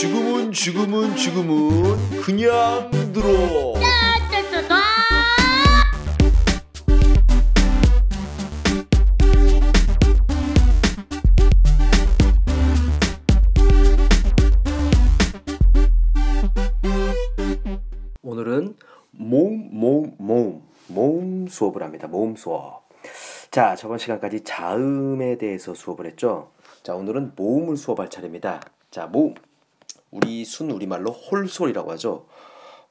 지금은 그냥 들어. 오늘은 모음 수업을 합니다. 모음 수업. 자, 저번 시간까지 자음에 대해서 수업을 했죠. 자, 오늘은 모음을 수업할 차례입니다. 자, 모음. 우리 우리말로 홀소리라고 하죠.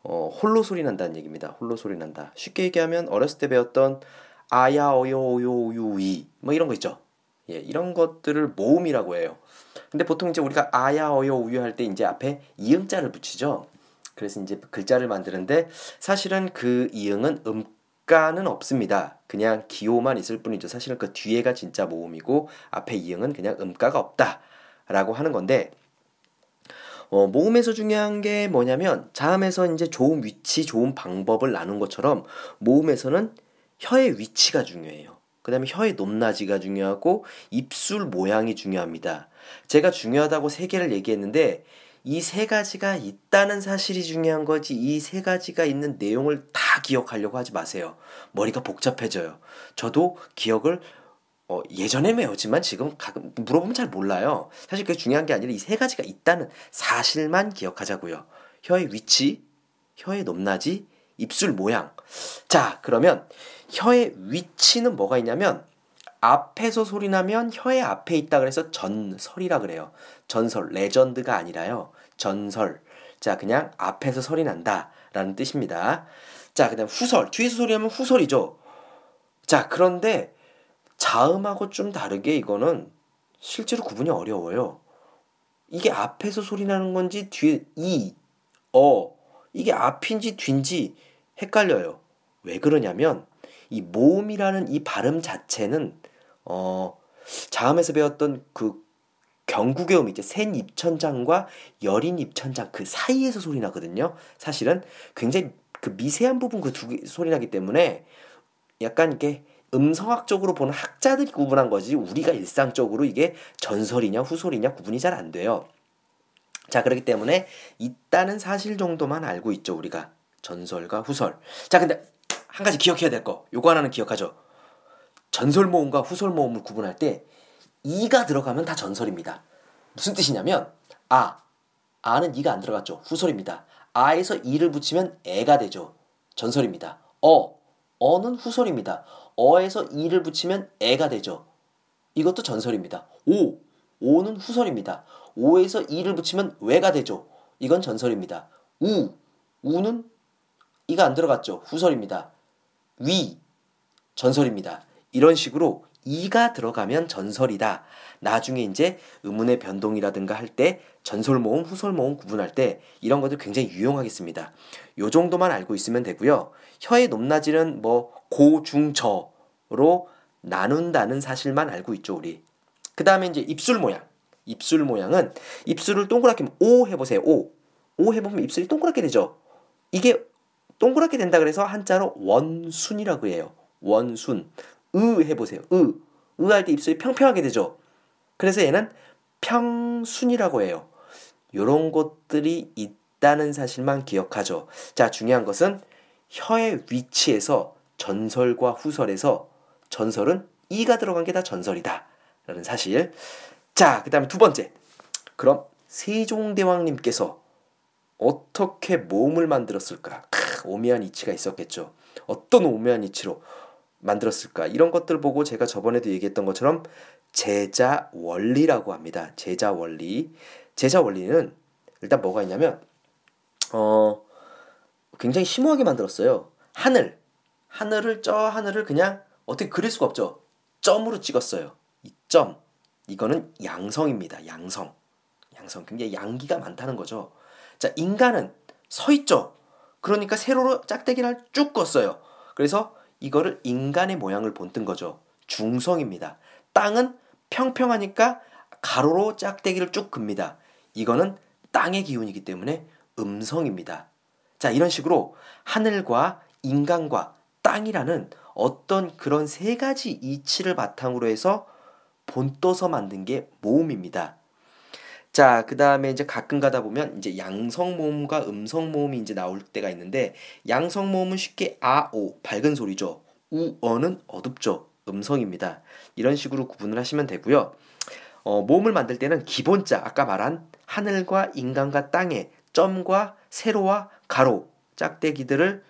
홀로 소리 난다는 얘기입니다. 홀로 소리 난다. 쉽게 얘기하면 어렸을 때 배웠던 아야, 어요, 오요, 우유이 뭐 이런 거 있죠. 예, 이런 것들을 모음이라고 해요. 근데 보통 이제 우리가 아야, 어요, 우유 할 때 이제 앞에 이응자를 붙이죠. 그래서 이제 글자를 만드는데 사실은 그 이응은 음가는 없습니다. 그냥 기호만 있을 뿐이죠. 사실은 그 뒤에가 진짜 모음이고 앞에 이응은 그냥 음가가 없다라고 하는 건데. 모음에서 중요한 게 뭐냐면 자음에서 이제 좋은 위치, 좋은 방법을 나눈 것처럼 모음에서는 혀의 위치가 중요해요. 그 다음에 혀의 높낮이가 중요하고 입술 모양이 중요합니다. 제가 중요하다고 세 개를 얘기했는데 이 세 가지가 있다는 사실이 중요한 거지 이 세 가지가 있는 내용을 다 기억하려고 하지 마세요. 머리가 복잡해져요. 저도 기억을 예전에 외웠지만 지금 가끔 물어보면 잘 몰라요. 사실 그게 중요한 게 아니라 이 세 가지가 있다는 사실만 기억하자고요. 혀의 위치, 혀의 높낮이, 입술 모양. 자, 그러면 혀의 위치는 뭐가 있냐면 앞에서 소리 나면 혀의 앞에 있다 그래서 전설이라 그래요. 전설, 레전드가 아니라요. 전설. 자, 그냥 앞에서 소리 난다라는 뜻입니다. 자, 그다음 후설. 뒤에서 소리 나면 후설이죠. 자, 그런데 자음하고 좀 다르게 이거는 실제로 구분이 어려워요. 이게 앞에서 소리 나는 건지 뒤에 이게 앞인지 뒤인지 헷갈려요. 왜 그러냐면 이 모음이라는 이 발음 자체는 자음에서 배웠던 그 경구의 음이 이제 센 입천장과 여린 입천장 그 사이에서 소리 나거든요. 사실은 굉장히 그 미세한 부분 그 두 개 소리 나기 때문에 약간 이렇게 음성학적으로 보는 학자들이 구분한 거지 우리가 일상적으로 이게 전설이냐 후설이냐 구분이 잘 안 돼요. 자, 그렇기 때문에 있다는 사실 정도만 알고 있죠. 우리가 전설과 후설. 자, 근데 한 가지 기억해야 될 거 요거 하나는 기억하죠. 전설 모음과 후설 모음을 구분할 때 이가 들어가면 다 전설입니다. 무슨 뜻이냐면 아는 이가 안 들어갔죠. 후설입니다. 아에서 이를 붙이면 애가 되죠. 전설입니다. 어는 후설입니다. 어에서 이를 붙이면 애가 되죠. 이것도 전설입니다. 오는 후설입니다. 오에서 이를 붙이면 외가 되죠. 이건 전설입니다. 우는 이가 안 들어갔죠. 후설입니다. 위, 전설입니다. 이런 식으로 이가 들어가면 전설이다. 나중에 이제 음운의 변동이라든가 할 때 전설 모음, 후설 모음 구분할 때 이런 것들 굉장히 유용하겠습니다. 요 정도만 알고 있으면 되고요. 혀의 높낮이는 고, 중, 저로 나눈다는 사실만 알고 있죠, 우리. 그 다음에 이제 입술 모양. 입술 모양은 입술을 동그랗게 오 해보세요. 오 해보면 입술이 동그랗게 되죠. 이게 동그랗게 된다 그래서 한자로 원순이라고 해요. 원순. 으 해보세요. 으 할 때 입술이 평평하게 되죠. 그래서 얘는 평순이라고 해요. 요런 것들이 있다는 사실만 기억하죠. 자, 중요한 것은 혀의 위치에서 전설과 후설에서 전설은 이가 들어간 게 다 전설이다 라는 사실. 자, 그 다음에 두 번째. 그럼 세종대왕님께서 어떻게 모음을 만들었을까? 오묘한 이치가 있었겠죠. 어떤 오묘한 이치로 만들었을까? 이런 것들 보고 제가 저번에도 얘기했던 것처럼 제자 원리라고 합니다. 제자 원리. 제자 원리는 일단 뭐가 있냐면 굉장히 심오하게 만들었어요. 하늘을 그냥 어떻게 그릴 수가 없죠. 점으로 찍었어요. 이 점. 이거는 양성입니다. 양성. 굉장히 양기가 많다는 거죠. 자, 인간은 서 있죠. 그러니까 세로로 짝대기를 쭉 껐어요. 그래서 이거를 인간의 모양을 본뜬 거죠. 중성입니다. 땅은 평평하니까 가로로 짝대기를 쭉 긋니다. 이거는 땅의 기운이기 때문에 음성입니다. 자, 이런 식으로 하늘과 인간과 땅이라는 어떤 그런 세 가지 이치를 바탕으로 해서 본떠서 만든 게 모음입니다. 자, 그 다음에 이제 가끔 가다 보면 이제 양성 모음과 음성 모음이 이제 나올 때가 있는데, 양성 모음은 쉽게 아오 밝은 소리죠. 우어는 어둡죠. 음성입니다. 이런 식으로 구분을 하시면 되고요. 모음을 만들 때는 기본자, 아까 말한 하늘과 인간과 땅의 점과 세로와 가로 짝대기들을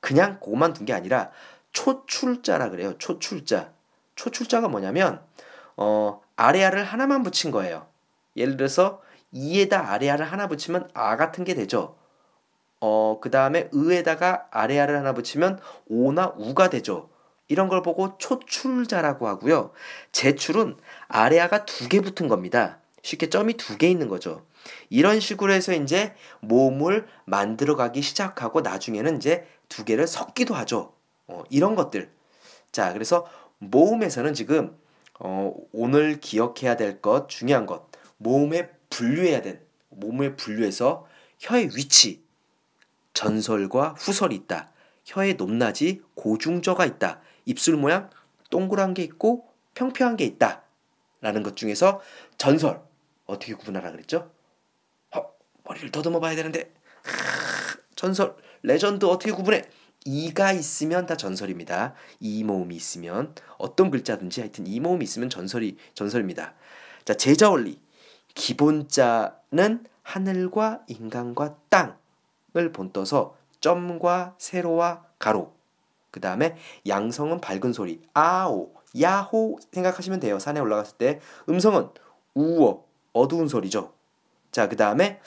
그냥 그것만 둔 게 아니라 초출자라 그래요. 초출자. 초출자가 뭐냐면 아래아를 하나만 붙인 거예요. 예를 들어서 이에다 아래아를 하나 붙이면 아 같은 게 되죠. 그 다음에 으에다가 아래아를 하나 붙이면 오나 우가 되죠. 이런 걸 보고 초출자라고 하고요. 제출은 아래아가 두 개 붙은 겁니다. 쉽게 점이 두 개 있는 거죠. 이런 식으로 해서 이제 모음을 만들어가기 시작하고 나중에는 이제 두 개를 섞기도 하죠. 이런 것들. 자, 그래서 모음에서는 지금 오늘 기억해야 될 것, 중요한 것, 모음에 분류해서 혀의 위치, 전설과 후설이 있다. 혀의 높낮이 고중저가 있다. 입술 모양 동그란 게 있고 평평한 게 있다. 라는 것 중에서 전설, 어떻게 구분하라 그랬죠? 머리를 더듬어 봐야 되는데, 전설, 레전드 어떻게 구분해? 이가 있으면 다 전설입니다. 이 모음이 있으면, 어떤 글자든지 하여튼 이 모음이 있으면 전설입니다. 자, 제자 원리. 기본자는 하늘과 인간과 땅을 본떠서 점과 세로와 가로. 그 다음에 양성은 밝은 소리. 아오, 야호 생각하시면 돼요. 산에 올라갔을 때. 음성은 우어, 어두운 소리죠. 자, 그 다음에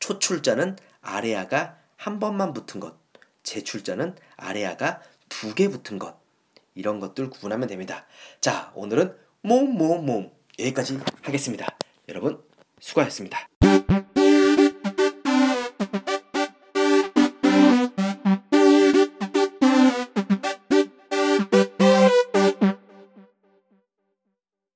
초출자는 아래아가 한 번만 붙은 것. 제출자는 아래아가 두 개 붙은 것. 이런 것들 구분하면 됩니다. 자, 오늘은 모음 여기까지 하겠습니다. 여러분 수고하셨습니다.